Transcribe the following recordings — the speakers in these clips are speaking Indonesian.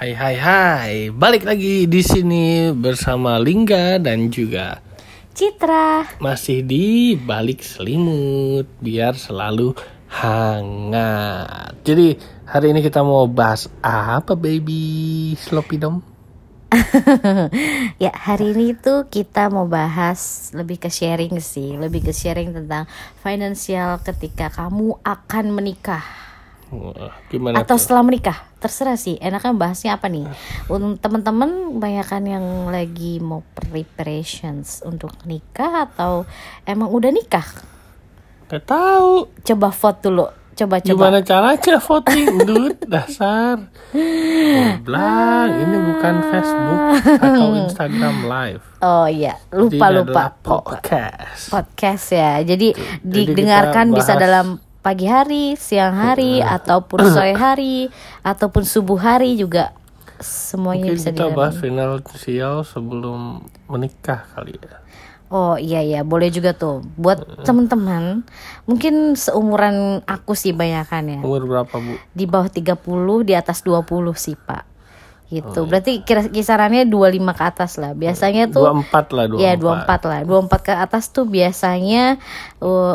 Hai, balik lagi di sini bersama Lingga dan juga Citra. Masih di balik selimut biar selalu hangat. Jadi hari ini kita mau bahas apa, baby Slopidom? Ya, hari ini tuh kita mau bahas lebih ke sharing tentang finansial ketika kamu akan menikah. Wah, gimana atau setelah menikah, terserah sih enaknya bahasnya apa nih. Untuk teman-teman banyakan yang lagi mau preparations untuk nikah atau emang udah nikah, nggak tahu, coba vote dulu. Coba gimana caranya voting dude, dasar goblok. Ini bukan Facebook atau Instagram live. Oh iya, lupa podcast ya. Jadi didengarkan bisa dalam pagi hari, siang hari, ataupun sore hari, ataupun subuh hari juga. Semuanya mungkin bisa dilakukan. Kita bahas finansial sebelum menikah kali ya. Oh iya, boleh juga tuh. Buat teman-teman, mungkin seumuran aku sih banyakan ya. Umur berapa, Bu? Di bawah 30, di atas 20 sih, Pak. Gitu. Berarti kisarannya 25 ke atas lah. Biasanya tuh 24 lah. Iya, 24 lah. 24 ke atas tuh biasanya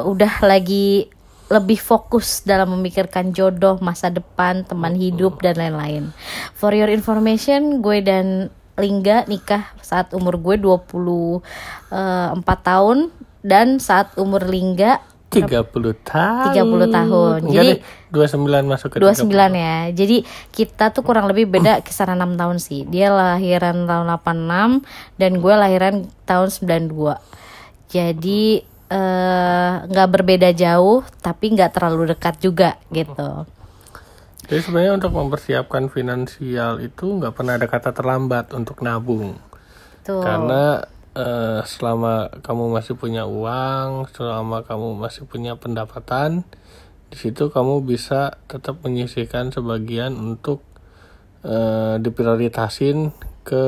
udah lagi lebih fokus dalam memikirkan jodoh, masa depan, teman hidup, dan lain-lain. For your information, gue dan Lingga nikah saat umur gue 24 tahun dan saat umur Lingga 30 tahun. Jadi 29 masuk ke 29 ya. Jadi kita tuh kurang lebih beda kisaran 6 tahun sih. Dia lahiran tahun 86 dan gue lahiran tahun 92. Jadi nggak berbeda jauh tapi nggak terlalu dekat juga gitu. Jadi sebenarnya untuk mempersiapkan finansial itu nggak pernah ada kata terlambat untuk nabung. Tuh. Karena selama kamu masih punya uang, selama kamu masih punya pendapatan, di situ kamu bisa tetap menyisihkan sebagian untuk diprioritasin ke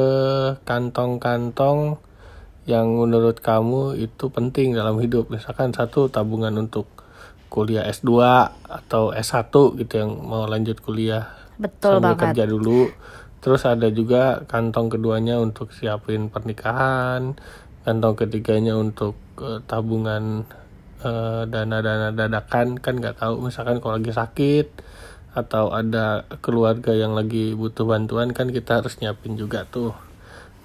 kantong-kantong yang menurut kamu itu penting dalam hidup. Misalkan satu, tabungan untuk kuliah S2 atau S1 gitu, yang mau lanjut kuliah. Betul sambil banget. Kerja dulu. Terus ada juga kantong keduanya untuk siapin pernikahan, kantong ketiganya untuk tabungan dana-dana dadakan. Kan nggak tahu, misalkan kalau lagi sakit atau ada keluarga yang lagi butuh bantuan, kan kita harus nyiapin juga tuh.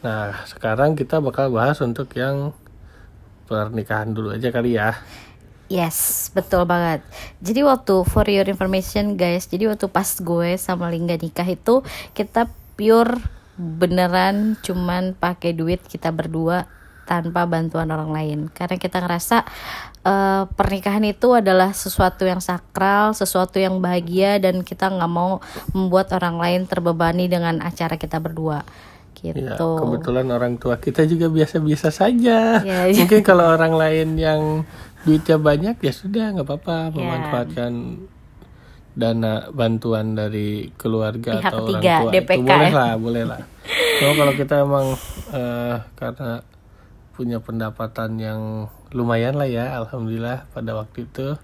Nah, sekarang kita bakal bahas untuk yang pernikahan dulu aja kali ya. Yes, betul banget. Jadi waktu, for your information guys, jadi waktu pas gue sama Lingga nikah itu, kita pure beneran cuman pakai duit kita berdua tanpa bantuan orang lain. Karena kita ngerasa pernikahan itu adalah sesuatu yang sakral, sesuatu yang bahagia, dan kita gak mau membuat orang lain terbebani dengan acara kita berdua. Gitu. Ya, kebetulan orang tua kita juga biasa-biasa saja ya. Mungkin kalau orang lain yang duitnya banyak ya sudah nggak apa-apa ya, memanfaatkan dana bantuan dari keluarga pihak atau ketiga, orang tua DPK. Itu boleh lah. Cuma kalau kita emang karena punya pendapatan yang lumayan lah ya, alhamdulillah pada waktu itu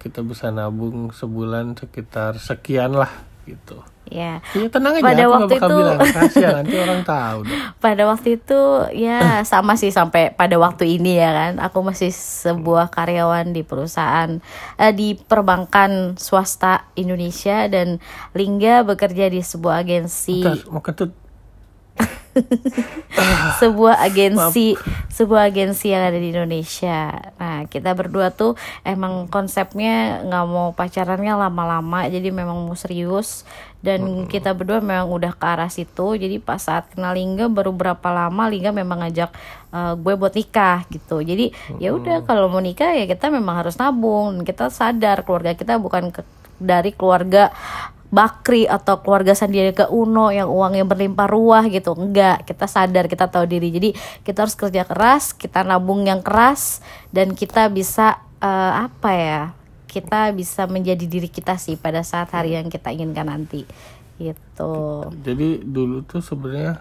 kita bisa nabung sebulan sekitar sekian lah gitu. Ya. Ya tenang aja, pada waktu itu bilang, kasihan, nanti orang tahu. Pada waktu itu ya sama sih sampai pada waktu ini ya kan. Aku masih sebuah karyawan di perusahaan di perbankan swasta Indonesia, dan Lingga bekerja di sebuah agensi. Mau ketut. sebuah agensi yang ada di Indonesia. Nah, kita berdua tuh emang konsepnya nggak mau pacarannya lama-lama, jadi memang mau serius, dan kita berdua memang udah ke arah situ. Jadi pas saat kenal Lingga baru berapa lama Lingga memang ngajak gue buat nikah gitu. Jadi ya udah, kalau mau nikah ya kita memang harus nabung. Kita sadar keluarga kita bukan dari keluarga Bakri atau keluarga Sandiaga Uno yang uangnya berlimpah ruah gitu. Enggak, kita sadar, kita tahu diri. Jadi kita harus kerja keras, kita nabung yang keras, dan kita bisa kita bisa menjadi diri kita sih pada saat hari yang kita inginkan nanti gitu. Jadi dulu tuh sebenarnya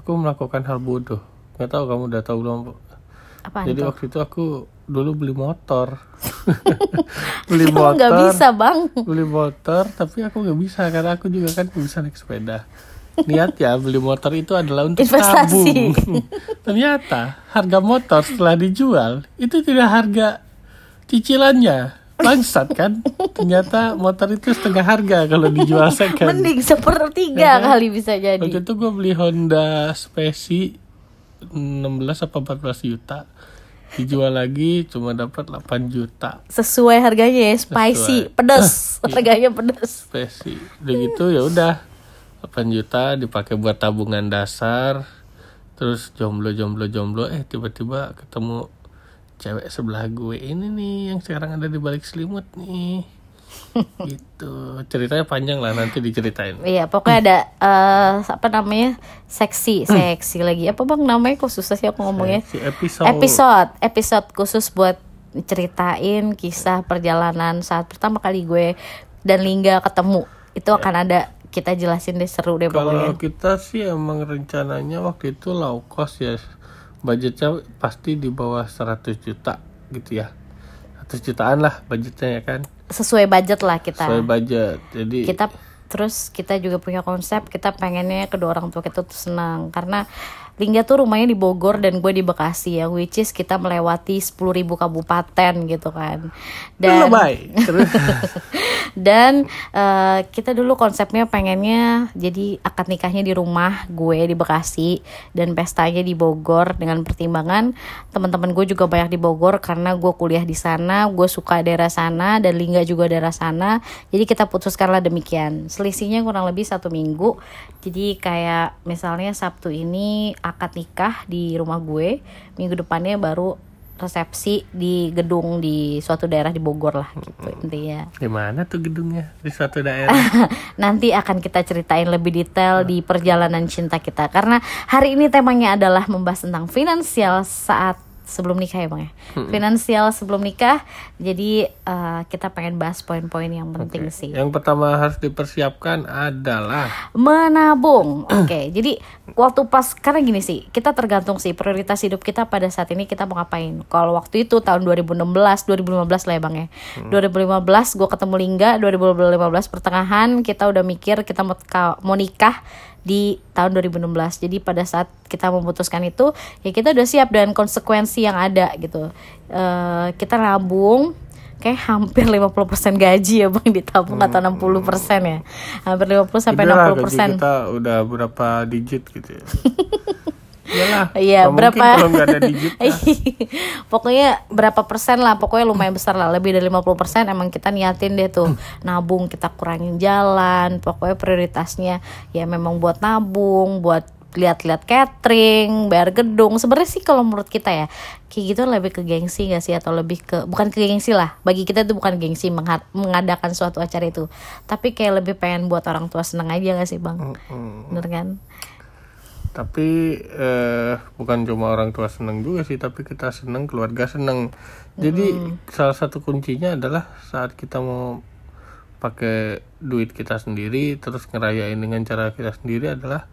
aku melakukan hal bodoh. Gak tahu kamu udah tahu belum. Apaan? Jadi waktu itu aku dulu beli motor Beli motor. Kamu gak bisa, Bang. Beli motor, tapi aku gak bisa karena aku juga kan bisa naik sepeda. Niat ya beli motor itu adalah untuk investasi. Tabung. Ternyata harga motor setelah dijual itu tidak harga cicilannya. Bangsat kan? Ternyata motor itu setengah harga kalau dijual second. Mending 1/3 kali bisa jadi. Waktu itu gue beli Honda Speci 16 atau 14 juta. Dijual lagi cuma dapat 8 juta. Sesuai harganya ya, spicy, pedas. Harganya pedas. Speci. Udah gitu ya udah. 8 juta dipakai buat tabungan dasar. Terus jomblo. Tiba-tiba ketemu cewek sebelah gue ini nih yang sekarang ada di balik selimut nih. Gitu. Ceritanya panjang lah, nanti diceritain. Iya, pokoknya ada apa namanya? Seksi lagi. Apa Bang namanya, kok susah sih aku ngomongnya? Episode khusus buat ceritain kisah perjalanan saat pertama kali gue dan Lingga ketemu. Itu akan ada, kita jelasin deh, seru deh pokoknya. Kalau kita sih emang rencananya waktu itu low cost ya. Budgetnya pasti di bawah 100 juta gitu ya. 100 jutaan lah budgetnya ya kan. Sesuai budget lah kita. Sesuai budget. Jadi kita juga punya konsep, kita pengennya kedua orang tua kita tuh senang. Karena Lingga tuh rumahnya di Bogor dan gue di Bekasi ya, which is kita melewati 10.000 kabupaten gitu kan. Dan lebay. Dan kita dulu konsepnya pengennya jadi akad nikahnya di rumah gue di Bekasi dan pestanya di Bogor, dengan pertimbangan teman-teman gue juga banyak di Bogor karena gue kuliah di sana, gue suka daerah sana dan Lingga juga daerah sana. Jadi kita putuskanlah demikian. Selisihnya kurang lebih 1 minggu. Jadi kayak misalnya Sabtu ini akad nikah di rumah gue, minggu depannya baru resepsi di gedung di suatu daerah di Bogor lah gitu intinya. Di mana tuh gedungnya? Di suatu daerah. Nanti akan kita ceritain lebih detail di perjalanan cinta kita. Karena hari ini temanya adalah membahas tentang finansial saat sebelum nikah ya Bang ya. Finansial sebelum nikah. Jadi kita pengen bahas poin-poin yang penting sih. Yang pertama harus dipersiapkan adalah menabung. Oke. Jadi waktu pas, karena gini sih, kita tergantung sih prioritas hidup kita pada saat ini kita mau ngapain. Kalau waktu itu tahun 2016, 2015 lah ya Bang ya. 2015 gue ketemu Lingga, 2015 pertengahan kita udah mikir kita mau nikah di tahun 2016. Jadi pada saat kita memutuskan itu, ya kita udah siap dengan konsekuensi yang ada gitu. Kita nabung kayak hampir 50% gaji ya Bang ditabung, atau 60% ya. Hampir 50 sampai 60%. Kita udah berapa digit gitu ya. Iya, berapa? Pokoknya berapa persen lah, pokoknya lumayan besar lah, lebih dari 50%. Emang kita niatin deh tuh nabung, kita kurangin jalan, pokoknya prioritasnya ya memang buat nabung, buat lihat-lihat catering, bayar gedung. Sebenarnya sih kalau menurut kita ya kayak gitu lebih ke gengsi gak sih, atau lebih ke, bukan ke gengsi lah, bagi kita itu bukan gengsi mengadakan suatu acara itu, tapi kayak lebih pengen buat orang tua seneng aja gak sih Bang? Bener kan? Tapi bukan cuma orang tua seneng juga sih, tapi kita seneng, keluarga seneng. Jadi salah satu kuncinya adalah saat kita mau pakai duit kita sendiri, terus ngerayain dengan cara kita sendiri adalah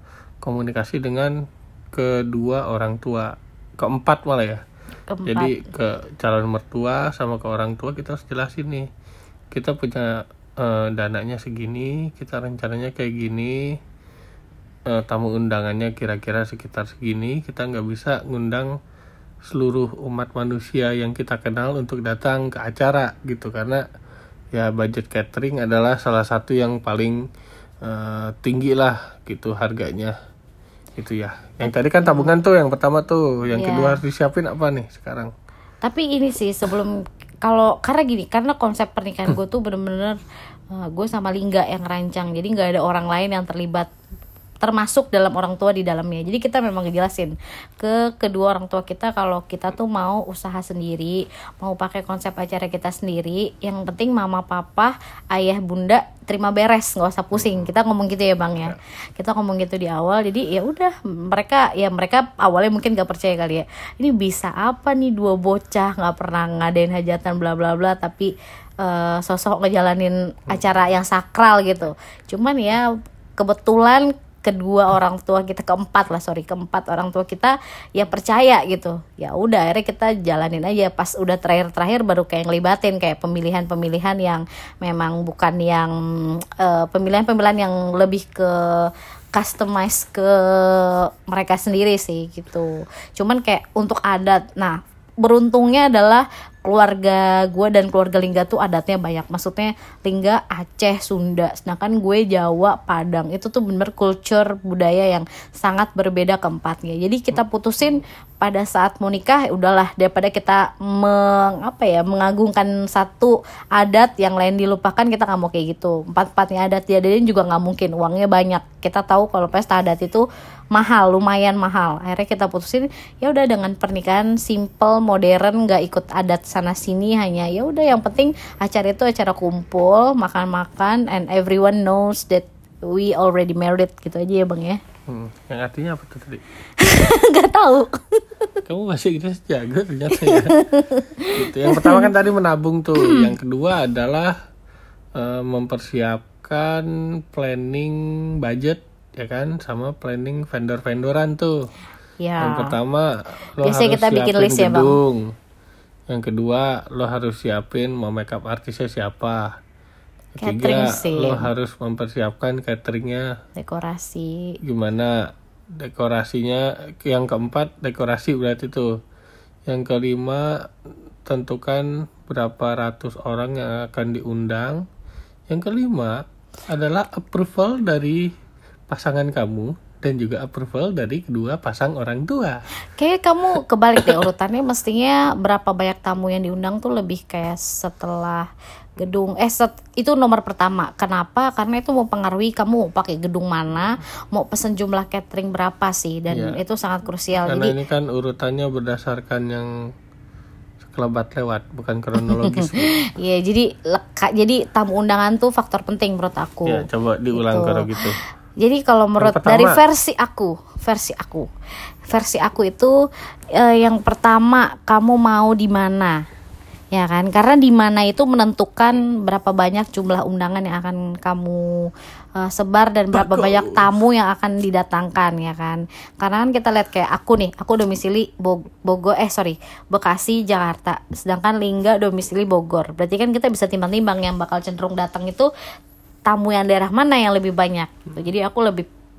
komunikasi dengan kedua orang tua, keempat malah ya. Keempat. Jadi ke calon mertua sama ke orang tua kita harus jelasin nih, kita punya dananya segini, kita rencananya kayak gini. Tamu undangannya kira-kira sekitar segini, kita nggak bisa ngundang seluruh umat manusia yang kita kenal untuk datang ke acara gitu, karena ya budget catering adalah salah satu yang paling tinggi lah gitu harganya gitu ya. Yang tadi kan tabungan tuh yang pertama tuh, yang kedua harus disiapin apa nih sekarang? Tapi ini sih sebelum, kalau karena gini, karena konsep pernikahan gue tuh bener-bener gue sama Lingga yang rancang, jadi nggak ada orang lain yang terlibat, termasuk dalam orang tua di dalamnya. Jadi kita memang ngejelasin ke kedua orang tua kita kalau kita tuh mau usaha sendiri, mau pakai konsep acara kita sendiri, yang penting mama, papa, ayah, bunda terima beres, nggak usah pusing. Kita ngomong gitu ya Bang ya. Kita ngomong gitu di awal. Jadi ya udah, mereka awalnya mungkin nggak percaya kali ya. Ini bisa apa nih dua bocah nggak pernah ngadain hajatan bla bla bla, tapi sosok ngejalanin acara yang sakral gitu. Cuman ya kebetulan kedua orang tua kita, keempat orang tua kita ya percaya gitu. Ya udah akhirnya kita jalanin aja, pas udah terakhir-terakhir baru kayak ngelibatin kayak pemilihan-pemilihan yang memang bukan yang pemilihan-pemilihan yang lebih ke customize ke mereka sendiri sih gitu. Cuman kayak untuk adat, nah beruntungnya adalah keluarga gue dan keluarga Lingga tuh adatnya banyak. Maksudnya Lingga Aceh, Sunda, sedangkan gue Jawa, Padang. Itu tuh bener culture budaya yang sangat berbeda keempatnya. Jadi kita putusin pada saat mau nikah, udahlah daripada kita mengagungkan satu adat yang lain dilupakan, kita nggak mau kayak gitu. Empat-empatnya adat diadain juga nggak mungkin, uangnya banyak. Kita tahu kalau pesta adat itu mahal, lumayan mahal. Akhirnya kita putusin ya udah dengan pernikahan simple, modern, nggak ikut adat sana sini, hanya ya udah yang penting acara itu acara kumpul, makan-makan, and everyone knows that we already married, gitu aja ya bang ya. Yang artinya apa tuh tadi? Nggak tahu. Kamu masih gitu jago ternyata ya. Gitu. Yang pertama kan tadi menabung tuh, yang kedua adalah mempersiapkan planning budget. Ya kan, sama planning vendor-vendoran tuh ya. Yang pertama lo biasanya harus kita siapin bikin list gedung ya, bang. Yang kedua lo harus siapin mau makeup artisnya siapa. Ketiga lo harus mempersiapkan cateringnya, dekorasi gimana, dekorasinya. Yang keempat dekorasi berarti tuh. Yang kelima tentukan berapa ratus orang yang akan diundang. Yang kelima adalah approval dari pasangan kamu dan juga approval dari kedua pasang orang tua. Kayaknya kamu kebalik deh urutannya, mestinya berapa banyak tamu yang diundang tuh lebih kayak setelah gedung. Itu nomor pertama. Kenapa? Karena itu mempengaruhi kamu pakai gedung mana, mau pesen jumlah catering berapa sih, dan ya, itu sangat krusial. Karena jadi, ini kan urutannya berdasarkan yang kelebat lewat, bukan kronologis. Iya, jadi tamu undangan tuh faktor penting menurut aku. Ya, coba diulang gitu. Kalau gitu. Jadi kalau menurut dari versi aku itu yang pertama kamu mau di mana, ya kan? Karena di mana itu menentukan berapa banyak jumlah undangan yang akan kamu sebar dan berapa banyak tamu yang akan didatangkan, ya kan? Karena kan kita lihat kayak aku domisili Bekasi, Jakarta, sedangkan Lingga domisili Bogor. Berarti kan kita bisa timbang-timbang yang bakal cenderung datang itu tamu yang daerah mana yang lebih banyak gitu. Jadi aku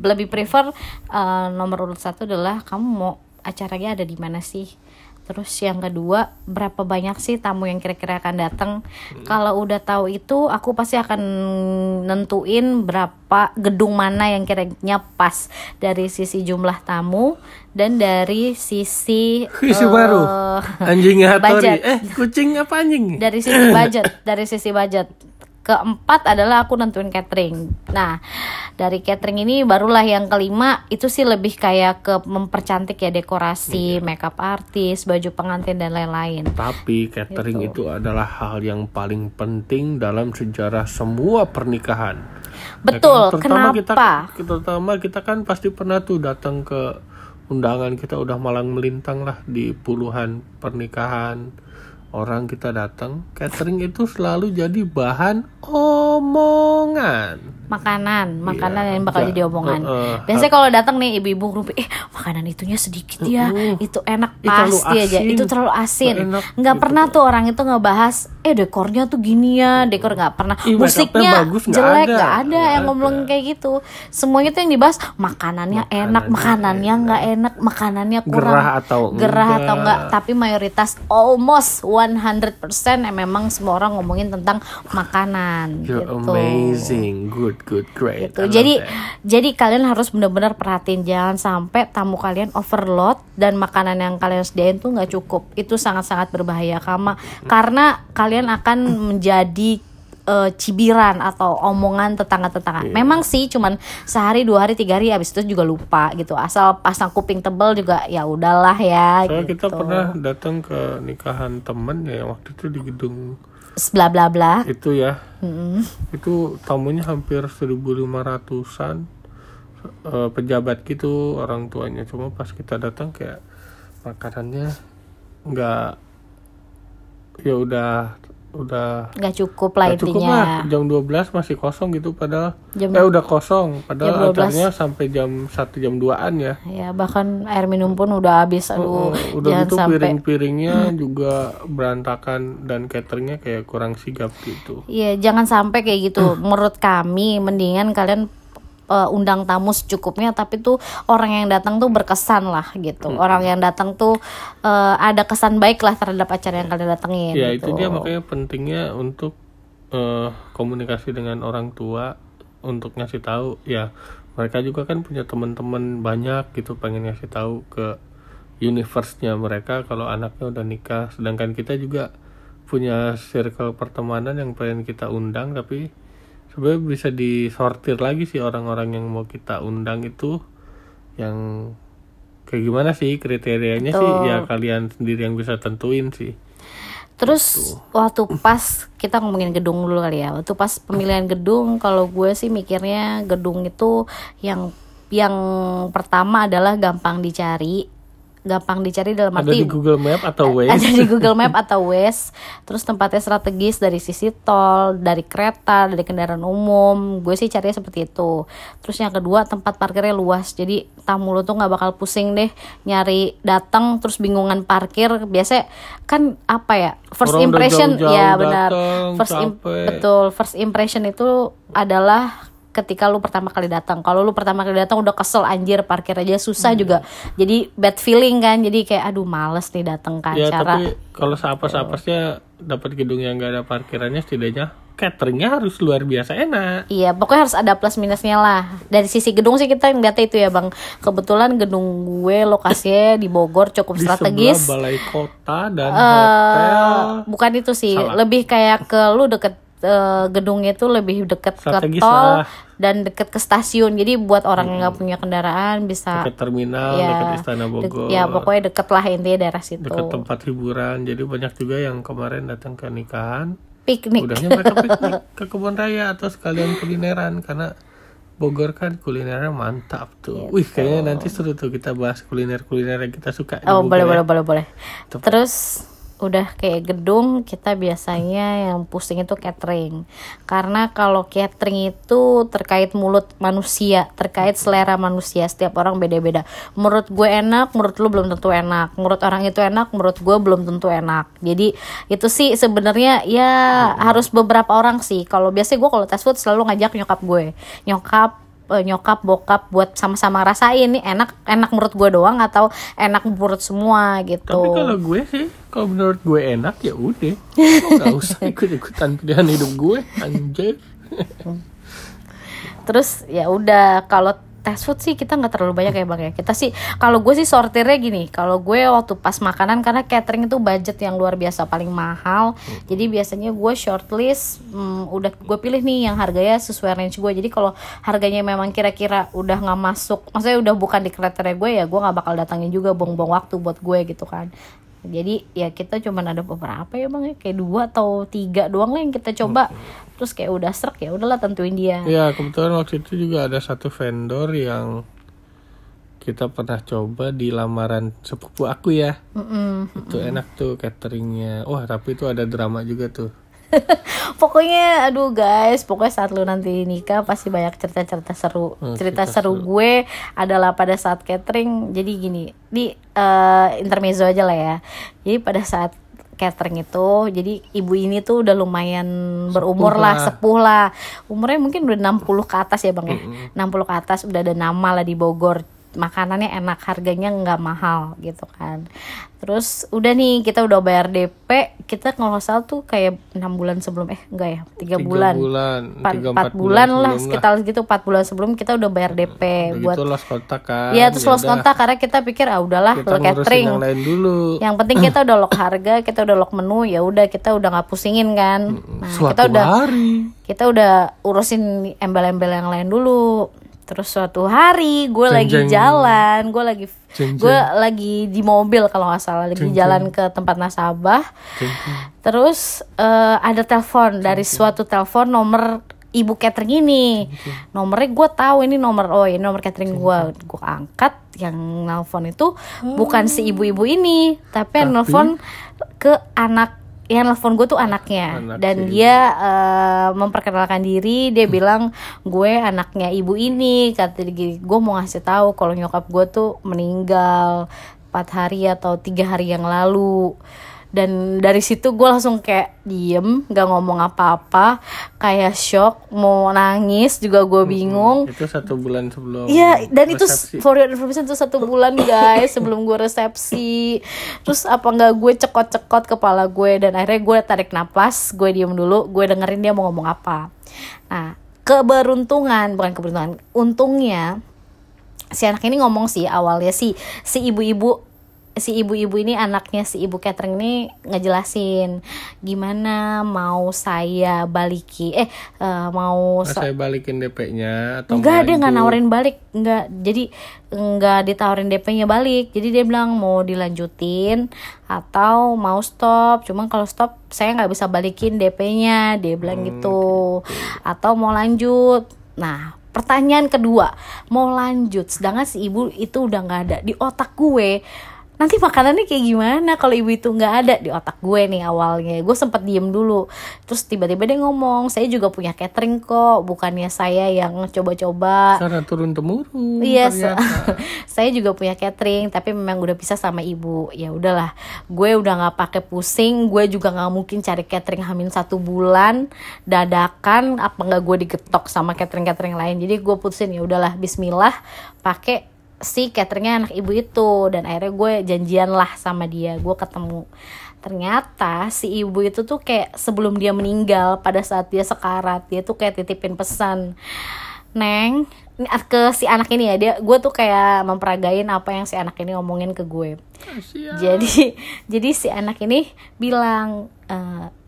lebih prefer nomor urut 1 adalah kamu mau acaranya ada di mana sih. Terus yang kedua berapa banyak sih tamu yang kira-kira akan datang. Kalau udah tahu itu aku pasti akan nentuin berapa gedung mana yang kira-kira pas dari sisi jumlah tamu dan dari sisi baru anjing budget. Kucing apa anjing? Dari sisi budget. Keempat adalah aku nentuin catering. Nah, dari catering ini barulah yang kelima itu sih lebih kayak ke mempercantik ya, dekorasi, makeup artis, baju pengantin dan lain-lain. Tapi catering itu adalah hal yang paling penting dalam sejarah semua pernikahan. Betul. Ya, kenapa? Terutama kita kan pasti pernah tuh datang ke undangan, kita udah malang melintang lah di puluhan pernikahan. Orang kita datang, catering itu selalu jadi bahan omongan. Makanan yang bakal jadi omongan. Biasanya kalau datang nih ibu-ibu rumpi, makanan itunya sedikit ya, itu enak pasti aja, itu terlalu asin. Nggak gitu. Pernah tuh orang itu ngebahas, dekornya tuh gini ya, dekor nggak pernah. Musiknya bagus, jelek, nggak ada yang ngomong kayak gitu. Semuanya tuh yang dibahas, makanannya enak, makanannya kurang gerah atau enggak. Tapi mayoritas almost 100% memang semua orang ngomongin tentang makanan. You're gitu. Amazing, good, great. Gitu. Jadi kalian harus benar-benar perhatiin, jangan sampai tamu kalian overload dan makanan yang kalian sediain tuh nggak cukup. Itu sangat-sangat berbahaya karena kalian akan menjadi cibiran atau omongan tetangga-tetangga. Memang sih cuman sehari, 2 hari, 3 hari, habis itu juga lupa gitu. Asal pasang kuping tebal juga ya udahlah ya. Soalnya gitu. Kita pernah datang ke nikahan temen ya, waktu itu di gedung bla bla bla. Itu ya. Itu tamunya hampir 1.500-an pejabat gitu orang tuanya. Cuma pas kita datang kayak makanannya nggak, ya udah udah nggak cukup lah intinya. Cukup lah, jam 12 masih kosong gitu padahal. Udah kosong padahal acaranya sampai jam 1 jam 2-an ya. Ya bahkan air minum pun udah habis. Aduh, udah gitu sampai piring-piringnya juga berantakan dan cateringnya kayak kurang sigap gitu. Iya, jangan sampai kayak gitu. Menurut kami mendingan kalian undang tamu secukupnya, tapi tuh orang yang datang tuh berkesan lah gitu. Orang yang datang tuh ada kesan baik lah terhadap acara yang kalian datengin. Ya gitu. Itu dia makanya pentingnya untuk komunikasi dengan orang tua untuk ngasih tahu ya. Mereka juga kan punya teman-teman banyak gitu, pengen ngasih tahu ke universe-nya mereka kalau anaknya udah nikah. Sedangkan kita juga punya circle pertemanan yang pengen kita undang, tapi sebenarnya bisa disortir lagi sih orang-orang yang mau kita undang itu yang kayak gimana sih kriterianya. Betul. Sih ya kalian sendiri yang bisa tentuin sih. Terus gitu. Waktu pas kita ngomongin gedung dulu kali ya. Waktu pas pemilihan gedung, kalau gue sih mikirnya gedung itu yang pertama adalah gampang dicari. Gampang dicari dalam arti ada di Google Map atau Waze. Ada di Google Map atau Waze. Terus tempatnya strategis dari sisi tol, dari kereta, dari kendaraan umum. Gue sih carinya seperti itu. Terus yang kedua, tempat parkirnya luas. Jadi tamu lo tuh gak bakal pusing deh nyari datang terus bingungan parkir. Biasanya kan apa ya, first orang impression jauh-jauh ya benar. First impression itu adalah ketika lu pertama kali datang. Kalau lu pertama kali datang udah kesel, anjir parkir aja susah juga. Jadi bad feeling kan. Jadi kayak aduh males nih datang ke acara. Ya tapi kalau seapas-apasnya dapat gedung yang gak ada parkirannya, setidaknya cateringnya harus luar biasa enak. Iya, pokoknya harus ada plus minusnya lah. Dari sisi gedung sih kita ngeliatnya itu ya Bang. Kebetulan gedung gue lokasinya di Bogor cukup strategis. Di sebelah balai kota dan hotel. Bukan itu sih. Salah. Lebih kayak ke lu deket gedungnya itu lebih dekat ke tol lah, dan dekat ke stasiun. Jadi buat orang yang nggak punya kendaraan bisa dekat terminal, ya, dekat Istana Bogor. Ya pokoknya deket lah intinya daerah situ. Dekat tempat hiburan. Jadi banyak juga yang kemarin datang ke nikahan, piknik. Udahnya mereka piknik ke kebun raya atau sekalian kulineran karena Bogor kan kulinernya mantap tuh. Gitu. Wih, kayaknya nanti seru tuh kita bahas kuliner-kuliner yang kita suka. Oh boleh. Terus udah kayak gedung, kita biasanya yang pusing itu catering. Karena kalau catering itu terkait mulut manusia, terkait selera manusia. Setiap orang beda-beda. Menurut gue enak, menurut lu belum tentu enak. Menurut orang itu enak, menurut gue belum tentu enak. Jadi itu sih sebenarnya ya harus beberapa orang sih. Kalau biasanya gue kalau fast food selalu ngajak nyokap gue. Nyokap bokap buat sama-sama rasain nih enak menurut gue doang atau enak menurut semua gitu. Tapi kalau gue sih, kalau menurut gue enak ya udah, nggak usah ikut-ikutan pilihan hidup gue anjir. Terus ya udah, kalau fast food sih kita nggak terlalu banyak ya Bang ya. Kita sih kalau gue sih sortirnya gini. Kalau gue waktu pas makanan, karena catering itu budget yang luar biasa paling mahal. Jadi biasanya gue shortlist, udah gue pilih nih yang harganya sesuai range gue. Jadi kalau harganya memang kira-kira udah nggak masuk, maksudnya udah bukan di kriteria gue, ya gue nggak bakal datangin juga, buang-buang waktu buat gue gitu kan. Jadi ya kita cuman ada beberapa ya Bang ya, kayak 2 atau 3 doang lah yang kita coba. Terus kayak udah serak ya udahlah tentuin dia. Iya, kebetulan waktu itu juga ada satu vendor yang kita pernah coba di lamaran sepupu aku ya. Itu enak tuh cateringnya. Wah tapi itu ada drama juga tuh. Pokoknya aduh guys, pokoknya saat lu nanti nikah pasti banyak cerita-cerita seru. Cerita seru gue adalah pada saat catering. Jadi gini, di intermezzo aja lah ya. Jadi pada saat catering itu, jadi ibu ini tuh udah lumayan berumur sepuh lah. Umurnya mungkin udah 60 ke atas ya Bang ya. 60 ke atas, udah ada nama lah di Bogor. Makanannya enak, harganya nggak mahal gitu kan. Terus udah nih, kita udah bayar DP. Kita kalau salah tuh kayak 6 bulan sebelum 4 bulan lah sekitar gitu. 4 bulan sebelum kita udah bayar DP buat itu lost kontak kan. Iya terus lost kontak karena kita pikir ah udahlah lo catering yang lain dulu. Yang penting kita udah lock harga, kita udah lock menu, ya udah kita udah nggak pusingin kan. Nah, kita udah urusin embel-embel yang lain dulu. Terus suatu hari gue lagi jalan, gue lagi di mobil kalau nggak salah, lagi jalan ke tempat nasabah. Terus ada telepon dari suatu telepon nomor ibu catering ini. Nomornya gue tahu ini nomor catering gue. Gue angkat, yang nelfon itu bukan si ibu-ibu ini, tapi yang nelfon ke anak yang nelfon gue tuh anaknya. Dan dia memperkenalkan diri. Dia bilang gue anaknya ibu ini. Kata dia, gue mau ngasih tahu kalau nyokap gue tuh meninggal 4 hari atau 3 hari yang lalu. Dan dari situ gue langsung kayak diem, gak ngomong apa-apa, kayak shock, mau nangis juga gue bingung. Itu 1 bulan sebelum resepsi. Dan itu for your information itu 1 bulan guys sebelum gue resepsi. Terus apa gak gue cekot-cekot kepala gue, dan akhirnya gue tarik napas, gue diem dulu, gue dengerin dia mau ngomong apa. Nah untungnya si anak ini ngomong sih awalnya, si ibu-ibu ini anaknya si ibu catering ini ngejelasin gimana mau saya baliki saya balikin DP-nya atau enggak. Dia nggak nawarin balik, jadi nggak ditawarin DP-nya balik. Jadi dia bilang mau dilanjutin atau mau stop, cuman kalau stop saya nggak bisa balikin DP-nya, dia bilang gitu. Atau mau lanjut. Nah pertanyaan kedua, mau lanjut sedangkan si ibu itu udah nggak ada. Di otak gue nanti makanannya kayak gimana kalau ibu itu nggak ada. Di otak gue nih awalnya, gue sempet diem dulu. Terus tiba-tiba dia ngomong, saya juga punya catering kok, bukannya saya yang coba-coba karena turun temurun. Iya, saya juga punya catering, tapi memang udah pisah sama ibu. Ya udahlah, gue udah nggak pakai pusing. Gue juga nggak mungkin cari catering hamil 1 bulan dadakan, apa nggak gue digetok sama catering-catering lain. Jadi gue putusin ya udahlah, bismillah, pakai si cateringnya anak ibu itu. Dan akhirnya gue janjian lah sama dia, gue ketemu. Ternyata si ibu itu tuh kayak sebelum dia meninggal, pada saat dia sekarat, dia tuh kayak titipin pesan, Neng, ke si anak ini ya. Dia, gue tuh kayak memperagain apa yang si anak ini omongin ke gue. Jadi si anak ini bilang,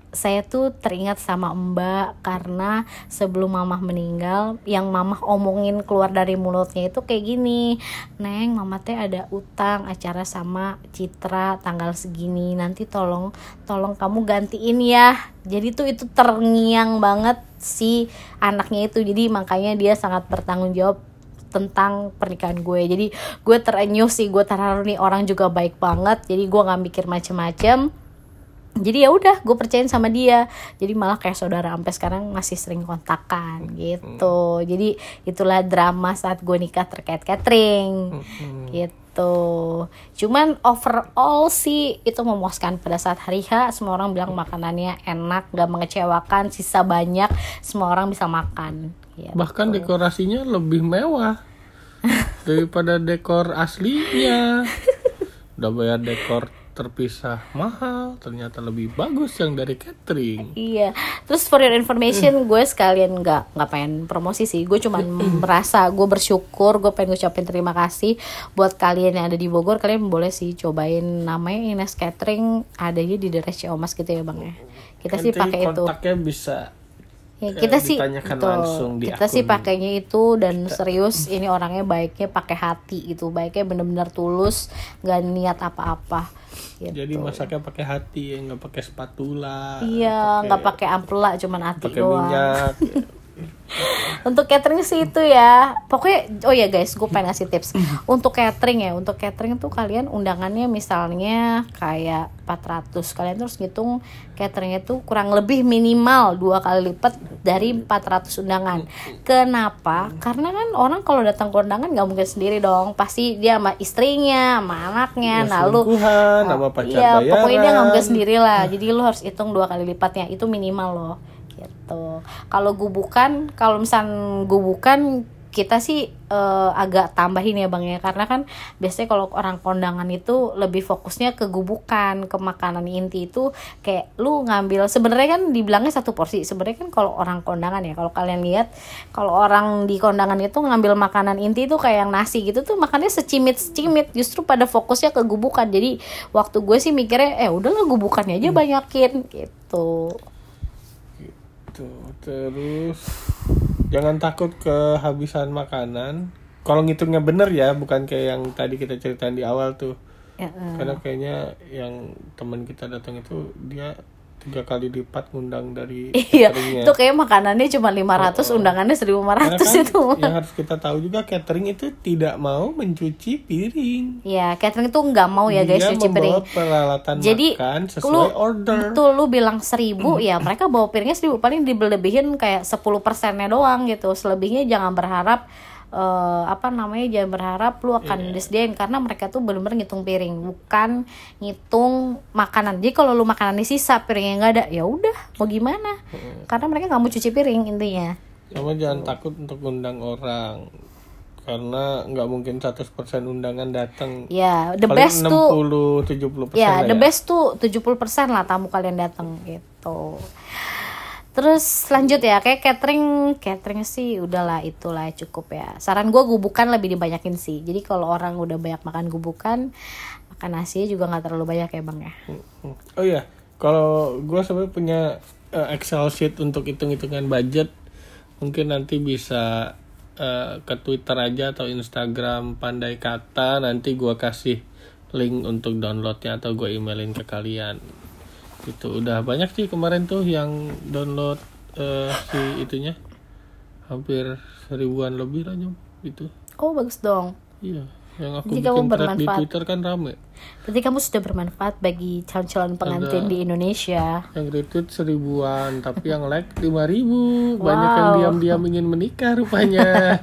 saya tuh teringat sama Mbak karena sebelum mamah meninggal, yang mamah omongin keluar dari mulutnya itu kayak gini, Neng, mama teh ada utang acara sama Citra tanggal segini, nanti tolong kamu gantiin ya. Jadi tuh itu terngiang banget si anaknya itu. Jadi makanya dia sangat bertanggung jawab tentang pernikahan gue. Jadi gue terenyuh sih, gue terharu nih, orang juga baik banget. Jadi gue gak mikir macem-macem. Jadi ya udah, gue percayain sama dia. Jadi malah kayak saudara sampai sekarang masih sering kontakan gitu. Jadi itulah drama saat gue nikah terkait catering gitu. Cuman overall sih itu memuaskan. Pada saat hari H semua orang bilang makanannya enak, gak mengecewakan, sisa banyak, semua orang bisa makan gitu. Bahkan dekorasinya lebih mewah daripada dekor aslinya. Udah bayar dekor terpisah mahal, ternyata lebih bagus yang dari catering. Iya. Terus for your information, gue sekalian nggak pengen promosi sih. Gue cuman merasa gue bersyukur, gue pengen ngucapin terima kasih buat kalian yang ada di Bogor. Kalian boleh sih cobain, namanya Ines Catering, adanya di daerah Ciamas gitu ya bang ya. Kita sih pakai itu. Kontaknya bisa. Ya, kita sih betul, kita sih pakainya itu. Dan serius ini orangnya baiknya pakai hati gitu, baiknya benar-benar tulus, nggak niat apa-apa gitu. Jadi masaknya pakai hati ya, nggak pakai spatula. Iya, nggak pakai ampela, cuman hati pake doang, minyak. Untuk catering sih itu ya pokoknya. Oh ya guys, gue pengen ngasih tips untuk catering ya. Untuk catering tuh kalian undangannya misalnya kayak 400, kalian terus ngitung cateringnya tuh kurang lebih minimal 2 kali lipat dari 400 undangan. Kenapa? Karena kan orang kalau datang ke undangan gak mungkin sendiri dong, pasti dia sama istrinya, sama anaknya, nah lu sama pacar ya, bayaran. Pokoknya dia gak mungkin sendiri lah. Jadi lu harus hitung 2 kali lipatnya, itu minimal loh gitu. Kalau misalnya gubukan kita sih agak tambahin ya bang ya, karena kan biasanya kalau orang kondangan itu lebih fokusnya ke gubukan, ke makanan inti itu kayak lu ngambil. Sebenarnya kan dibilangnya 1 porsi, sebenarnya kan kalau orang kondangan ya, kalau kalian lihat kalau orang di kondangan itu ngambil makanan inti itu kayak yang nasi gitu tuh, makannya secimit-secimit, justru pada fokusnya ke gubukan. Jadi waktu gue sih mikirnya udahlah gubukannya aja banyakin gitu. Terus jangan takut kehabisan makanan kalau ngitungnya bener ya, bukan kayak yang tadi kita ceritain di awal tuh. Karena kayaknya yang teman kita datang itu dia 3 kali lipat undang dari cateringnya. Itu kayak makanannya cuma 500, undangannya 1.500 kan, itu. Yang harus kita tahu juga catering itu tidak mau mencuci piring. Iya, catering itu nggak mau ya guys cuci piring. Dia membawa peralatan makan sesuai order. Betul, lu bilang 1.000 ya mereka bawa piringnya 1.000, paling dibelebihin kayak 10%-nya doang gitu. Selebihnya jangan berharap jangan berharap lu akan disediain, karena mereka tuh bener-bener ngitung piring, bukan ngitung makanan. Jadi kalau lu makanannya sisa, piringnya nggak ada, ya udah mau gimana, karena mereka nggak mau cuci piring intinya. Sama jangan takut untuk undang orang, karena nggak mungkin 100% undangan datang. Ya, the paling best 60-70% ya, the best tuh 70% lah tamu kalian datang gitu. Terus lanjut ya, kayak catering sih udahlah, itulah cukup ya. Saran gue gubukan lebih dibanyakin sih. Jadi kalau orang udah banyak makan gubukan, makan nasinya juga nggak terlalu banyak ya bang ya. Oh iya, kalau gue sebenarnya punya Excel sheet untuk hitung-hitungan budget, mungkin nanti bisa ke Twitter aja atau Instagram Pandai Kata. Nanti gue kasih link untuk downloadnya atau gue emailin ke kalian. Itu udah banyak sih kemarin tuh yang download si itunya hampir 1,000-an lebih lah nyom itu. Oh bagus dong. Iya, yang aku jadi bikin thread di Twitter kan rame. Berarti kamu sudah bermanfaat bagi calon-calon pengantin di Indonesia. Yang retweet 1,000-an tapi yang like 5,000. Banyak yang diam-diam ingin menikah rupanya.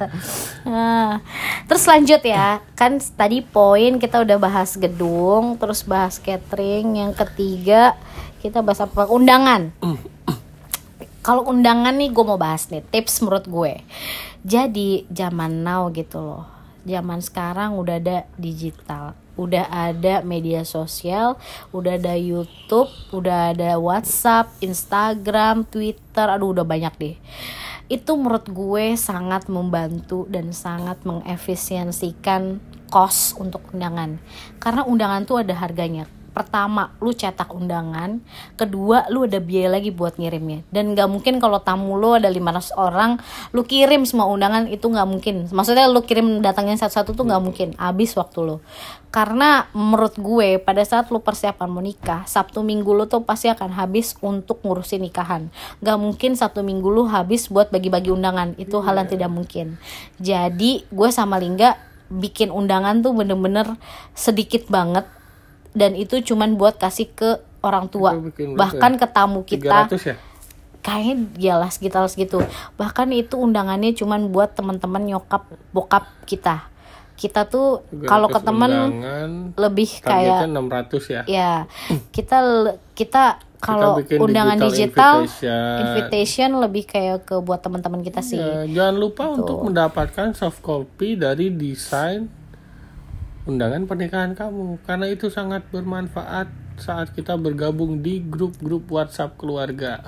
Nah, terus lanjut ya, kan tadi poin kita udah bahas gedung, terus bahas catering, yang ketiga kita bahas apa? Undangan. Kalau undangan nih gue mau bahas nih tips menurut gue. Jadi zaman now gitu loh, zaman sekarang udah ada digital, udah ada media sosial, udah ada YouTube, udah ada WhatsApp, Instagram, Twitter, aduh udah banyak deh. Itu menurut gue sangat membantu dan sangat mengefisiensikan cost untuk undangan. Karena undangan tuh ada harganya. Pertama, lu cetak undangan. Kedua, lu ada biaya lagi buat ngirimnya. Dan gak mungkin kalau tamu lu ada 500 orang, lu kirim semua undangan, itu gak mungkin. Maksudnya lu kirim datangnya satu-satu tuh gak mungkin. Abis waktu lu. Karena menurut gue, pada saat lu persiapan mau nikah, Sabtu Minggu lu tuh pasti akan habis untuk ngurusin nikahan. Gak mungkin Sabtu Minggu lu habis buat bagi-bagi undangan. Itu hal yang tidak mungkin. Jadi, gue sama Lingga bikin undangan tuh bener-bener sedikit banget. Dan itu cuman buat kasih ke orang tua, bahkan ke tamu kita 300 ya? Kayaknya jelas gitu. Bahkan itu undangannya cuman buat teman-teman nyokap bokap kita. Kita tuh kalau ke teman lebih kayak 600 ya. Ya. Kita kalau undangan digital invitation lebih kayak ke buat teman-teman kita sih. Ya, jangan lupa gitu. Untuk mendapatkan soft copy dari desain undangan pernikahan kamu, karena itu sangat bermanfaat saat kita bergabung di grup-grup WhatsApp keluarga.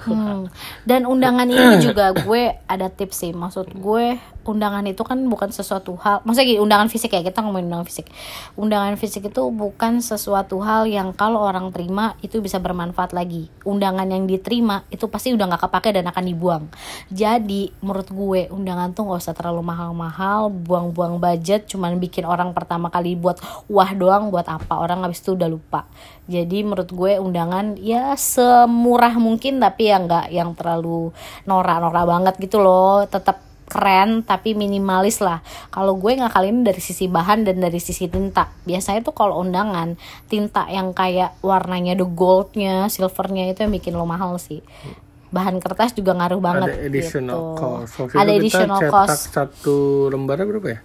Dan undangan ini juga gue ada tips sih. Maksud gue undangan itu kan bukan sesuatu hal, maksudnya gini, undangan fisik ya, kita ngomongin undangan fisik. Undangan fisik itu bukan sesuatu hal yang kalau orang terima itu bisa bermanfaat lagi. Undangan yang diterima itu pasti udah gak kepake dan akan dibuang. Jadi menurut gue undangan tuh gak usah terlalu mahal-mahal, buang-buang budget, cuman bikin orang pertama kali buat wah doang, buat apa, orang habis itu udah lupa. Jadi menurut gue undangan ya semurah mungkin, tapi ya gak yang terlalu norak-norak banget gitu loh. Tetap keren tapi minimalis lah. Kalau gue ngakalin dari sisi bahan dan dari sisi tinta. Biasanya tuh kalau undangan, tinta yang kayak warnanya the goldnya, silvernya itu yang bikin lo mahal sih. Bahan kertas juga ngaruh banget. Ada additional gitu. Cost. Ada additional cost. Cetak satu lembarnya berapa ya?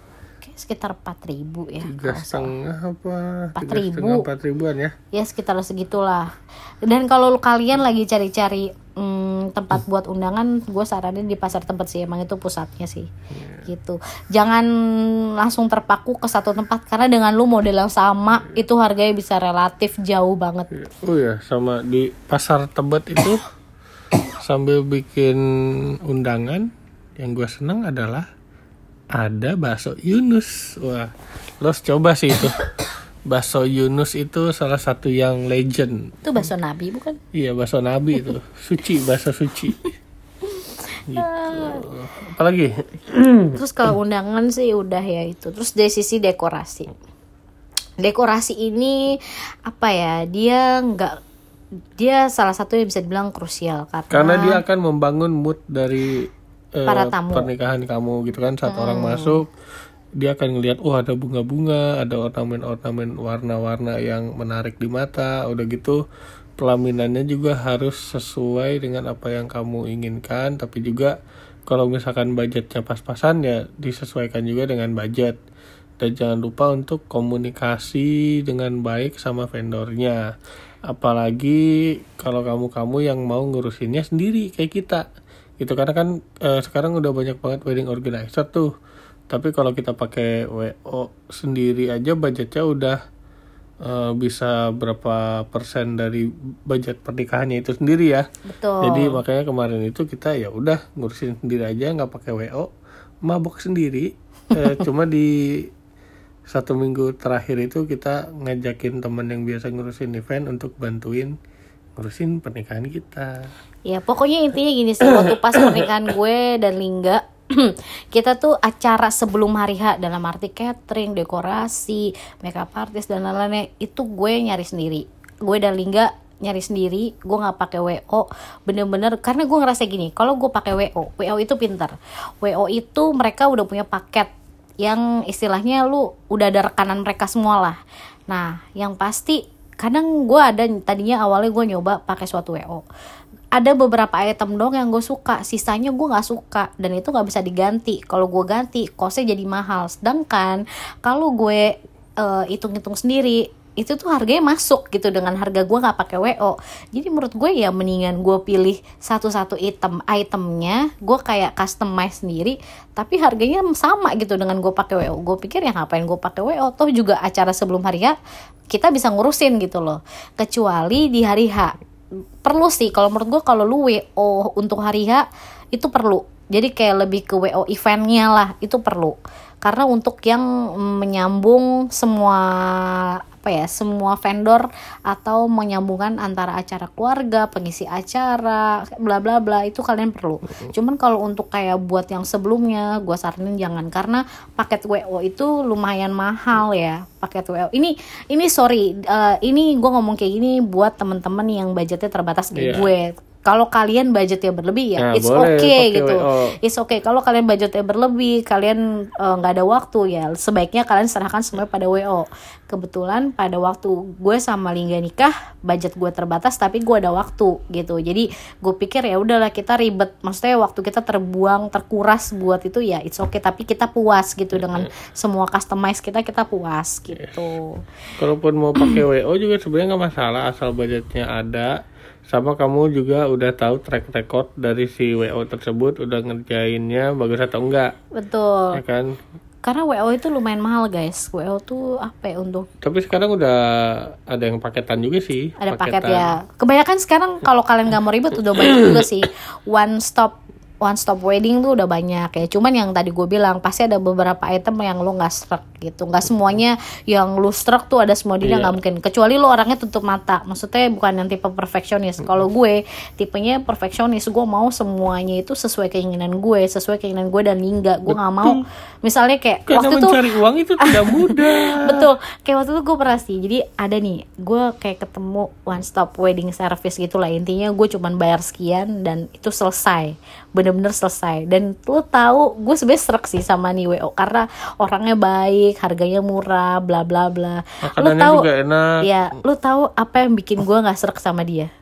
Sekitar 4,000 ya. 4,000-an ya. Ya sekitar segitulah. Dan kalau kalian lagi cari-cari tempat buat undangan, gue saranin di pasar tempat sih, emang itu pusatnya sih. Gitu, jangan langsung terpaku ke satu tempat, karena dengan lu model yang sama itu harganya bisa relatif jauh banget. Oh ya, sama di pasar Tebet itu sambil bikin undangan, yang gue seneng adalah ada bakso Yunus. Wah, lo coba sih itu. Bakso Yunus itu salah satu yang legend. Itu bakso nabi bukan? Iya, bakso nabi itu. Suci, bakso suci. Gitu. Apalagi? Terus kalau undangan sih udah ya itu. Terus dari sisi dekorasi. Dekorasi ini apa ya? Dia nggak dia salah satu yang bisa dibilang krusial karena dia akan membangun mood dari para tamu. Pernikahan kamu gitu kan, saat orang masuk dia akan ngelihat ada bunga-bunga, ada ornamen-ornamen warna-warna yang menarik di mata. Udah gitu pelaminannya juga harus sesuai dengan apa yang kamu inginkan, tapi juga kalau misalkan budgetnya pas-pasan ya disesuaikan juga dengan budget. Dan jangan lupa untuk komunikasi dengan baik sama vendornya. Apalagi kalau kamu yang mau ngurusinnya sendiri kayak kita gitu, karena kan sekarang udah banyak banget wedding organizer tuh. Tapi kalau kita pakai WO sendiri aja budgetnya udah bisa berapa persen dari budget pernikahannya itu sendiri ya. Betul. Jadi makanya kemarin itu kita ya udah ngurusin sendiri aja, nggak pakai WO, mabok sendiri. Cuma di satu minggu terakhir itu kita ngajakin teman yang biasa ngurusin event untuk bantuin ngurusin pernikahan kita. Ya pokoknya intinya gini sih, waktu pas pernikahan gue dan Lingga kita tuh acara sebelum hari H, dalam arti catering, dekorasi, makeup artist dan lain-lainnya itu gue nyari sendiri. Gue dan Lingga nyari sendiri, gue nggak pakai WO, bener-bener karena gue ngerasa gini, kalau gue pakai WO itu pinter. WO itu mereka udah punya paket yang istilahnya lu udah ada rekanan mereka semua lah. Nah, yang pasti kadang gue ada, tadinya awalnya gue nyoba pakai suatu WO. Ada beberapa item dong yang gue suka, sisanya gue nggak suka dan itu nggak bisa diganti. Kalau gue ganti, costnya jadi mahal. Sedangkan kalau gue hitung-hitung sendiri, itu tuh harganya masuk gitu dengan harga gue nggak pakai WO. Jadi menurut gue ya mendingan gue pilih satu-satu itemnya gue kayak customize sendiri, tapi harganya sama gitu dengan gue pakai WO. Gue pikir ya ngapain gue pakai WO, toh juga acara sebelum hari H kita bisa ngurusin gitu loh. Kecuali di hari H perlu sih kalau menurut gue, kalau lu WO untuk hari H itu perlu. Jadi kayak lebih ke WO eventnya lah, itu perlu. Karena untuk yang menyambung semua vendor atau menyambungkan antara acara keluarga, pengisi acara, bla bla bla, itu kalian perlu. Cuman kalau untuk kayak buat yang sebelumnya, gue saranin jangan, karena paket WO itu lumayan mahal ya. Paket WO ini sorry, ini gue ngomong kayak gini buat temen-temen yang budgetnya terbatas kayak gue. Kalau kalian budgetnya berlebih ya it's okay gitu. It's okay kalau kalian budgetnya berlebih, kalian nggak ada waktu ya sebaiknya kalian serahkan semuanya pada WO. Kebetulan pada waktu gue sama Lingga nikah budget gue terbatas tapi gue ada waktu gitu. Jadi gue pikir ya udahlah, kita ribet, maksudnya waktu kita terkuras buat itu ya it's okay, tapi kita puas gitu dengan semua customize kita puas gitu. Kalaupun mau pakai WO juga sebenarnya nggak masalah asal budgetnya ada. Sama kamu juga udah tahu track record dari si WO tersebut, udah ngerjainnya bagus atau enggak. Betul. Ya kan? Karena WO itu lumayan mahal guys. WO tuh apa ya untuk? Tapi sekarang udah ada yang paketan juga sih. Ada paket ya. Kebanyakan sekarang kalau kalian nggak mau ribet udah banyak juga sih. One stop wedding tuh udah banyak ya. Cuman yang tadi gue bilang pasti ada beberapa item yang lo nggak struck gitu. Nggak semuanya yang lo struck tuh ada semua dia, nggak mungkin. Kecuali lo orangnya tutup mata. Maksudnya bukan yang tipe perfeksionis. Kalau gue tipenya perfeksionis. Gue mau semuanya itu sesuai keinginan gue, dan Lingga. Gue nggak mau misalnya kayak karena waktu itu mencari uang itu tidak mudah. Betul. Kayak waktu itu gue pernah sih. Jadi ada nih, gue kayak ketemu one stop wedding service gitulah intinya. Gue cuman bayar sekian dan itu selesai. Bener-bener selesai. Dan lo tahu gue sebenarnya serak sih sama nih WO karena orangnya baik, harganya murah, bla bla bla. Lo tahu ya, lo tahu apa yang bikin gue nggak serak sama dia?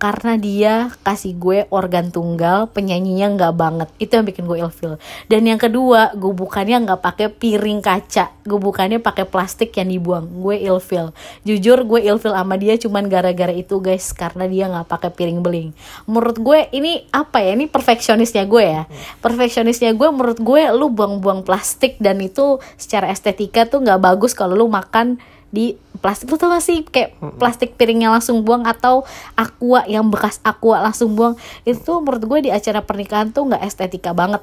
Karena dia kasih gue organ tunggal, penyanyinya nggak banget, itu yang bikin gue ilfeel. Dan yang kedua, gue bukannya nggak pakai piring kaca, gue bukannya pakai plastik yang dibuang, gue ilfeel. Jujur gue ilfeel sama dia cuman gara-gara itu guys, karena dia nggak pakai piring beling. Menurut gue ini apa ya? Ini perfeksionisnya gue ya. Perfeksionisnya gue, menurut gue lu buang-buang plastik dan itu secara estetika tuh nggak bagus kalau lu makan di plastik. Lu tau gak sih kayak plastik piringnya langsung buang atau aqua yang bekas aqua langsung buang, itu menurut gue di acara pernikahan tuh nggak estetika banget,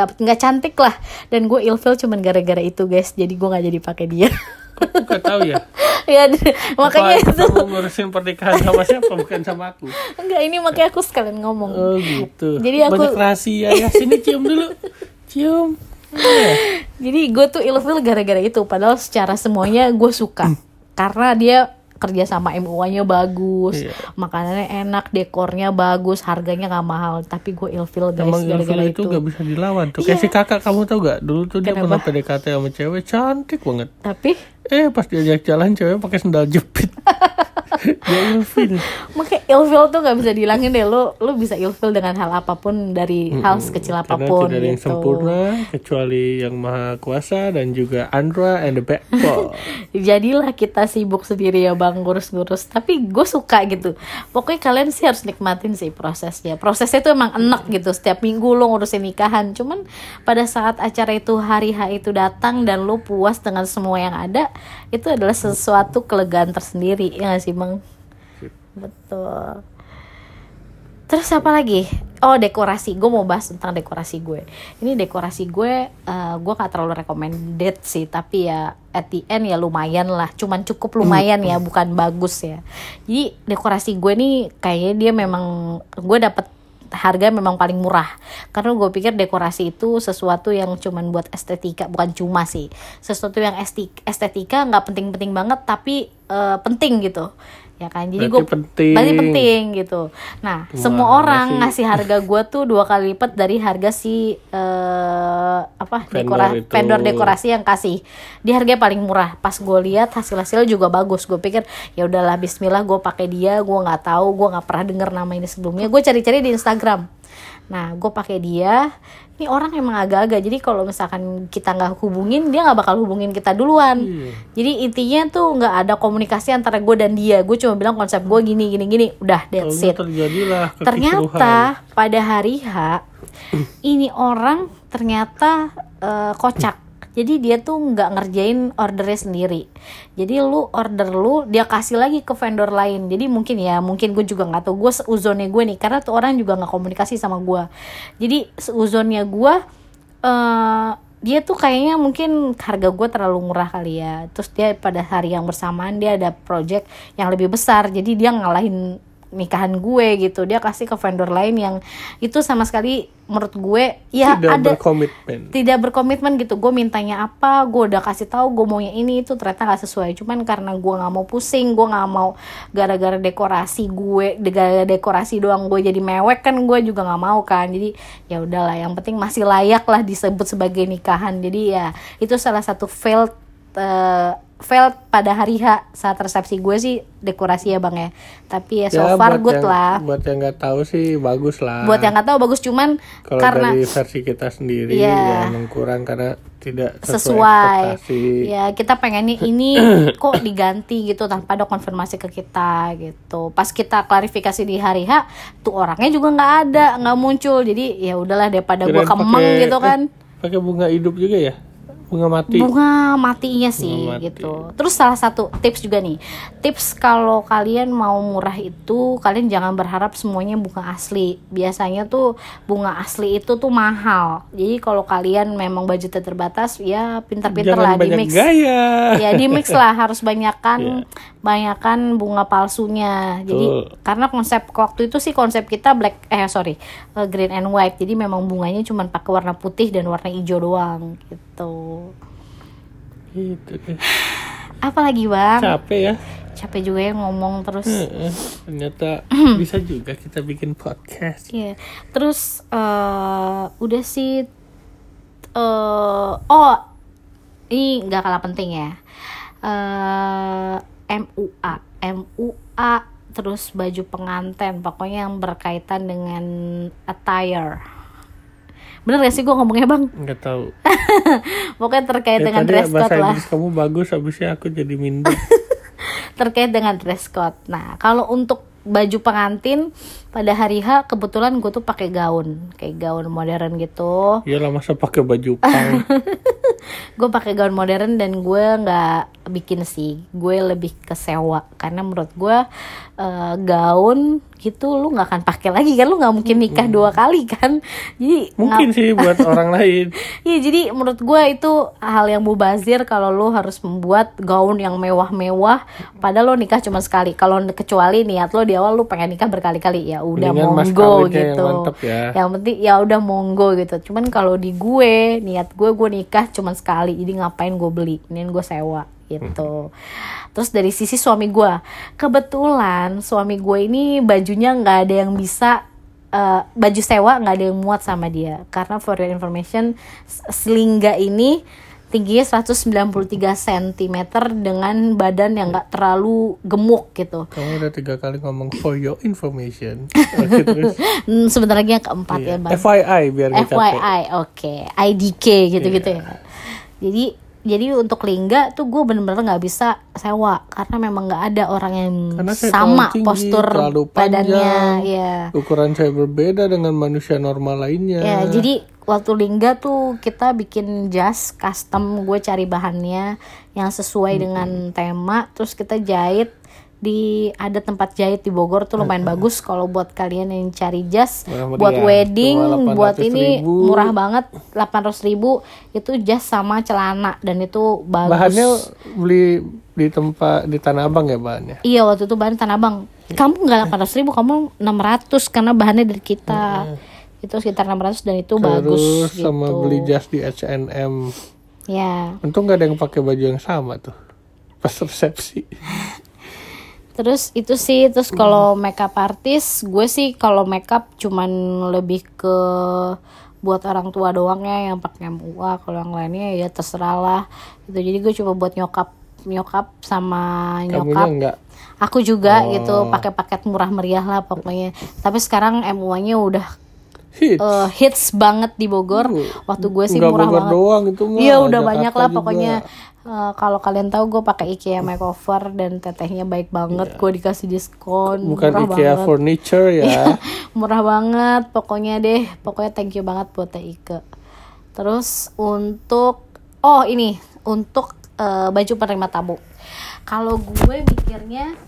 nggak cantik lah. Dan gue ilfeel cuman gara-gara itu guys, jadi gue nggak jadi pakai dia. Gak tahu ya. Ya makanya itu aku ngurusin pernikahan sama siapa, bukan sama aku. Enggak, ini makanya aku sekalian ngomong. Oh gitu. Jadi aku banyak rahasia ya. Sini cium dulu. Cium. Jadi gue tuh ilfeel gara-gara itu. Padahal secara semuanya gue suka. Karena dia kerja sama MUA-nya bagus, iya. Makanannya enak, dekornya bagus, harganya nggak mahal. Tapi gue ilfil guys, emang gara-gara ilfil itu nggak bisa dilawan tuh. Iya. Kayak si kakak kamu tau gak? Dulu tuh dia pernah PDKT sama cewek cantik banget. Tapi pas diajak jalan cewek pakai sendal jepit. Dia ilfil. Makanya ilfil tuh nggak bisa dihilangin deh. Lo bisa ilfil dengan hal apapun, dari hal sekecil apapun. Karena tidak ada yang sempurna kecuali yang maha kuasa dan juga Andra and the Backbone. Jadilah kita sibuk sendiri ya bang, ngurus-ngurus. Tapi gue suka gitu. Pokoknya kalian sih harus nikmatin sih prosesnya. Prosesnya tuh emang enak gitu. Setiap minggu lo ngurusin nikahan. Cuman pada saat acara itu, hari H itu datang dan lo puas dengan semua yang ada, itu adalah sesuatu kelegaan tersendiri. Ya gak sih bang? Betul. Terus apa lagi? Oh, dekorasi. Gue mau bahas tentang dekorasi gue. Ini dekorasi gue gak terlalu recommended sih. Tapi ya at the end ya lumayan lah. Cuman cukup lumayan ya, bukan bagus ya. Jadi dekorasi gue nih kayaknya dia memang, gue dapet harga memang paling murah. Karena gue pikir dekorasi itu sesuatu yang cuman buat estetika. Bukan cuma sih, sesuatu yang estetika gak penting-penting banget, tapi penting gitu. Ya kan, jadi gue penting gitu. Nah, wah, semua orang ngasih harga gue tuh 2 kali lipat dari harga si vendor dekorasi yang kasih. Dia harganya paling murah. Pas gue lihat hasil-hasilnya juga bagus. Gue pikir ya udahlah, bismillah gue pakai dia. Gue nggak tahu, gue nggak pernah denger nama ini sebelumnya. Gue cari-cari di Instagram. Nah, gue pakai dia. Ini orang emang agak-agak. Jadi kalau misalkan kita nggak hubungin, dia nggak bakal hubungin kita duluan. Jadi intinya tuh nggak ada komunikasi antara gue dan dia. Gue cuma bilang konsep gue gini, gini, gini. Udah, that's it. Ternyata pada hari H, ini orang ternyata kocak. Jadi dia tuh nggak ngerjain ordernya sendiri. Jadi lu order lu, dia kasih lagi ke vendor lain. Jadi mungkin gue juga nggak tahu. Gue seuzonnya gue nih, karena tuh orang juga nggak komunikasi sama gue. Jadi seuzonnya gue, dia tuh kayaknya mungkin harga gue terlalu murah kali ya. Terus dia pada hari yang bersamaan dia ada project yang lebih besar. Jadi dia ngalahin nikahan gue gitu. Dia kasih ke vendor lain yang itu sama sekali menurut gue ya tidak berkomitmen gitu. Gue mintanya apa, gue udah kasih tahu gue maunya ini, itu ternyata nggak sesuai. Cuman karena gue nggak mau pusing, gue nggak mau gara-gara dekorasi gue, gara-gara dekorasi doang gue jadi mewek kan, gue juga nggak mau kan. Jadi ya udahlah, yang penting masih layak lah disebut sebagai nikahan. Jadi ya itu salah satu failed pada hari H saat resepsi gue sih dekorasi ya bang ya. Tapi ya so far good lah. Buat yang nggak tahu sih bagus lah. Buat yang nggak tahu bagus, cuman kalau karena dari versi kita sendiri ya memang kurang karena tidak sesuai ekspektasi. Ya kita pengennya ini kok diganti gitu tanpa ada konfirmasi ke kita gitu. Pas kita klarifikasi di hari H tuh orangnya juga nggak ada, nggak muncul. Jadi ya udahlah, daripada gue kemeng gitu kan. Pakai bunga hidup juga ya. bunga matinya sih bunga mati. Gitu. Terus salah satu tips juga nih, tips kalau kalian mau murah itu kalian jangan berharap semuanya bunga asli. Biasanya tuh bunga asli itu tuh mahal. Jadi kalau kalian memang budgetnya terbatas ya pintar-pintar lah di mix. Ya di mix lah, harus banyakan bunga palsunya. Jadi karena konsep waktu itu sih konsep kita green and white. Jadi memang bunganya cuma pakai warna putih dan warna hijau doang gitu. Gitu deh. Apalagi bang? Capek juga ya ngomong terus. Ternyata bisa juga kita bikin podcast. Iya. Terus udah sih. Ini nggak kalah penting ya. MUA terus baju pengantin, pokoknya yang berkaitan dengan attire. Bener gak sih gue ngomongnya bang? Gak tau. Pokoknya terkait dengan dress code lah. Bahasa kamu bagus, abisnya aku jadi minder. Terkait dengan dress code. Nah kalau untuk baju pengantin pada hari H kebetulan gue tuh pakai gaun, kayak gaun modern gitu. Iyalah, masa pakai baju pang. Gue pakai gaun modern dan gue nggak bikin sih, gue lebih ke sewa. Karena menurut gue gaun gitu lu nggak akan pakai lagi kan, lu nggak mungkin nikah 2 kali kan. Jadi mungkin sih buat orang lain. Iya, jadi menurut gue itu hal yang mubazir kalau lu harus membuat gaun yang mewah-mewah padahal lu nikah cuma sekali. Kalau kecuali niat lu di awal lu pengen nikah berkali-kali, ya udah monggo gitu. Yang penting ya udah monggo gitu. Cuman kalau di gue, niat gue nikah cuma sekali, jadi ngapain gue beli, ini gue sewa gitu. Terus dari sisi suami gue, kebetulan suami gue ini bajunya gak ada yang bisa baju sewa gak ada yang muat sama dia. Karena for your information, Selingga ini tingginya 193 cm dengan badan yang gak terlalu gemuk gitu. Kamu udah 3 kali ngomong for your information. Sebentar lagi yang keempat, iya. Ya Bang. FYI biar gak capek. FYI, oke. IDK gitu-gitu, iya. Ya. Jadi untuk Lingga tuh gue bener-bener gak bisa sewa. Karena memang gak ada orang yang sama tinggi, postur panjang, badannya. Ya. Ukuran saya berbeda dengan manusia normal lainnya. Ya, jadi waktu Lingga tuh kita bikin jas custom, gue cari bahannya yang sesuai dengan tema, terus kita jahit di ada tempat jahit di Bogor tuh lumayan bagus kalau buat kalian yang cari jas buat wedding, buat ini murah banget, 800.000 itu jas sama celana dan itu bagus. Bahannya beli di tempat di Tanah Abang ya bahannya? Iya, waktu itu bahan Tanah Abang. Kamu nggak 800.000, kamu 600 karena bahannya dari kita. Itu sekitar 600 dan itu terus bagus. Terus sama gitu. Beli jas di H&M. Ya. Untung gak ada yang pakai baju yang sama tuh pas resepsi. Terus itu sih, terus kalau makeup artist, gue sih kalau makeup cuman lebih ke buat orang tua doang ya yang pakai MUA, kalau yang lainnya ya terserah lah. Itu jadi gue coba buat nyokap sama nyokap. Kamunya enggak? Aku juga gitu, pakai paket murah meriah lah pokoknya. Tapi sekarang MUA-nya udah hits banget di Bogor. Waktu gue sih nggak murah banget. Iya udah banyak lah pokoknya. Kalau kalian tahu gue pakai IKEA makeover dan tetehnya baik banget. Gue dikasih diskon. Bukan murah IKEA banget. Furniture ya. Murah banget pokoknya deh. Pokoknya thank you banget buat Teh Ike. Terus untuk baju penerima tamu. Kalau gue mikirnya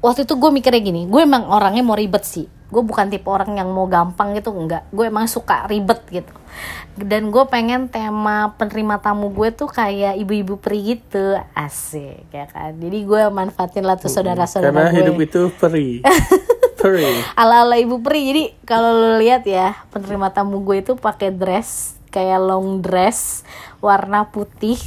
waktu itu gue mikirnya gini. Gue emang orangnya mau ribet sih. Gue bukan tipe orang yang mau gampang gitu, enggak. Gue emang suka ribet gitu. Dan gue pengen tema penerima tamu gue tuh kayak ibu-ibu peri gitu. Asik ya kan. Jadi gue manfaatin lah tuh saudara-saudara gue. Karena hidup itu peri. Ala-ala ibu peri. Jadi kalau lo lihat ya, penerima tamu gue itu pakai dress kayak long dress warna putih.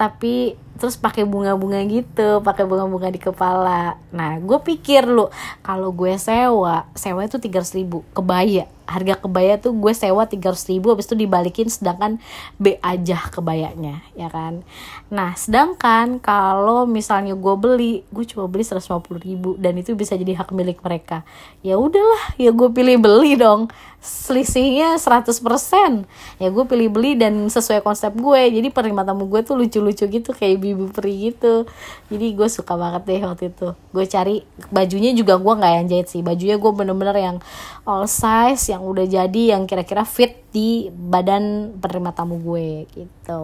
Tapi terus pakai bunga-bunga gitu, pakai bunga-bunga di kepala. Nah, gue pikir lu kalau gue sewa itu 300.000 kebaya. Harga kebaya tuh gue sewa 300.000, habis itu dibalikin sedangkan B aja kebayanya, ya kan. Nah, sedangkan kalau misalnya gue cuma beli 150.000 dan itu bisa jadi hak milik mereka. Ya udahlah, ya gue pilih beli dong. Selisihnya 100%. Ya gue pilih beli dan sesuai konsep gue. Jadi penerima tamu gue tuh lucu-lucu gitu kayak ibu peri gitu. Jadi gue suka banget deh waktu itu. Gue cari bajunya juga gue gak yang jahit sih. Bajunya gue bener-bener yang all size, yang udah jadi, yang kira-kira fit di badan penerima tamu gue gitu.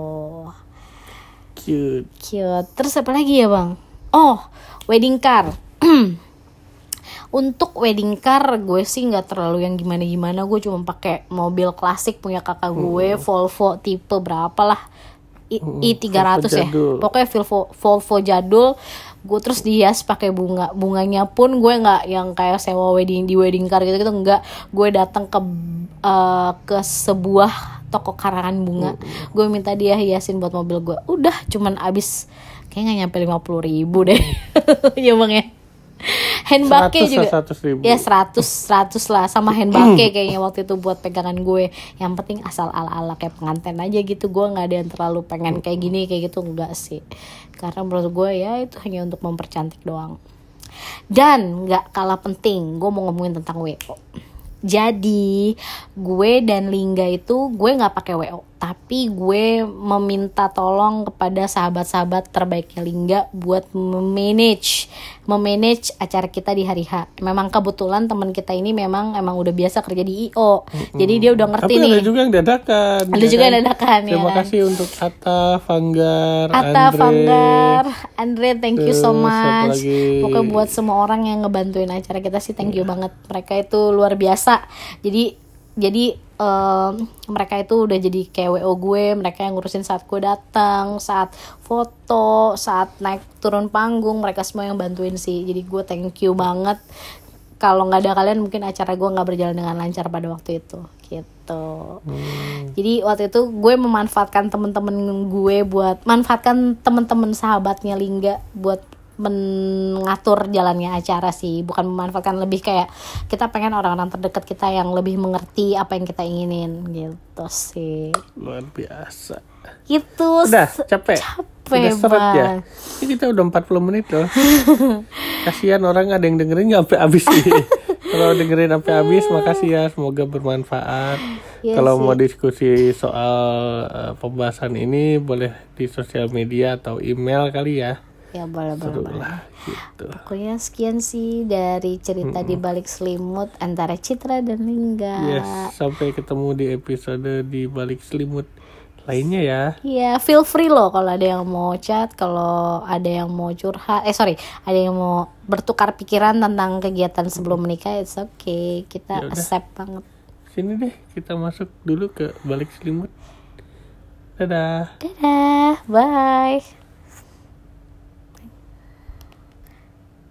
Cute. Terus apa lagi ya Bang? Oh, wedding car. Untuk wedding car gue sih nggak terlalu yang gimana-gimana. Gue cuma pakai mobil klasik punya kakak gue, Volvo tipe berapa lah, i300 ya, pokoknya Volvo jadul. Gue terus dihias pakai bunganya pun gue nggak yang kayak sewa wedding car gitu enggak. Gue datang ke sebuah toko karangan bunga, gue minta dia hiasin buat mobil gue. Udah cuman abis kayaknya nggak nyampe 50.000 deh. Ya Bang ya, handbagnya juga 100.000. Ya 100 lah sama handbagnya kayaknya waktu itu buat pegangan gue. Yang penting asal ala-ala kayak pengantin aja gitu. Gue gak ada yang terlalu pengen kayak gini kayak gitu, enggak sih. Karena menurut gue ya itu hanya untuk mempercantik doang. Dan gak kalah penting, gue mau ngomongin tentang WO. Jadi gue dan Lingga itu gue gak pakai WO, tapi gue meminta tolong kepada sahabat-sahabat terbaiknya Lingga buat memanage acara kita di hari H. Memang kebetulan teman kita ini memang udah biasa kerja di IO. Jadi dia udah ngerti tapi nih. Tapi ada juga yang dadakan. Ya terima kasih untuk Atta Fanggar, Andre, thank you so much. Pokoknya buat semua orang yang ngebantuin acara kita sih thank you banget. Mereka itu luar biasa. Jadi mereka itu udah jadi kayak WO gue. Mereka yang ngurusin saat gue datang, saat foto, saat naik turun panggung. Mereka semua yang bantuin sih. Jadi gue thank you banget kalau nggak ada kalian mungkin acara gue nggak berjalan dengan lancar pada waktu itu gitu. Jadi waktu itu gue memanfaatkan temen-temen gue buat manfaatkan temen-temen sahabatnya Lingga buat mengatur jalannya acara sih, bukan memanfaatkan, lebih kayak kita pengen orang-orang terdekat kita yang lebih mengerti apa yang kita inginin gitu sih. Luar biasa. Gitu. Udah capek banget ya. Ini kita udah 40 menit loh. Kasihan orang ada yang dengerin nggak sampai habis sih. Kalau dengerin sampai habis makasih ya, semoga bermanfaat. Yes, kalau mau diskusi soal pembahasan ini boleh di sosial media atau email kali ya. Ya boleh-boleh gitu. Pokoknya sekian sih dari cerita di balik selimut antara Citra dan Lingga. Yes, sampai ketemu di episode di balik selimut lainnya ya. Iya, feel free loh kalau ada yang mau chat, kalau ada yang mau curhat, ada yang mau bertukar pikiran tentang kegiatan sebelum menikah, it's okay, kita yaudah. Accept banget. Sini deh, kita masuk dulu ke balik selimut. Dadah. Dadah, bye.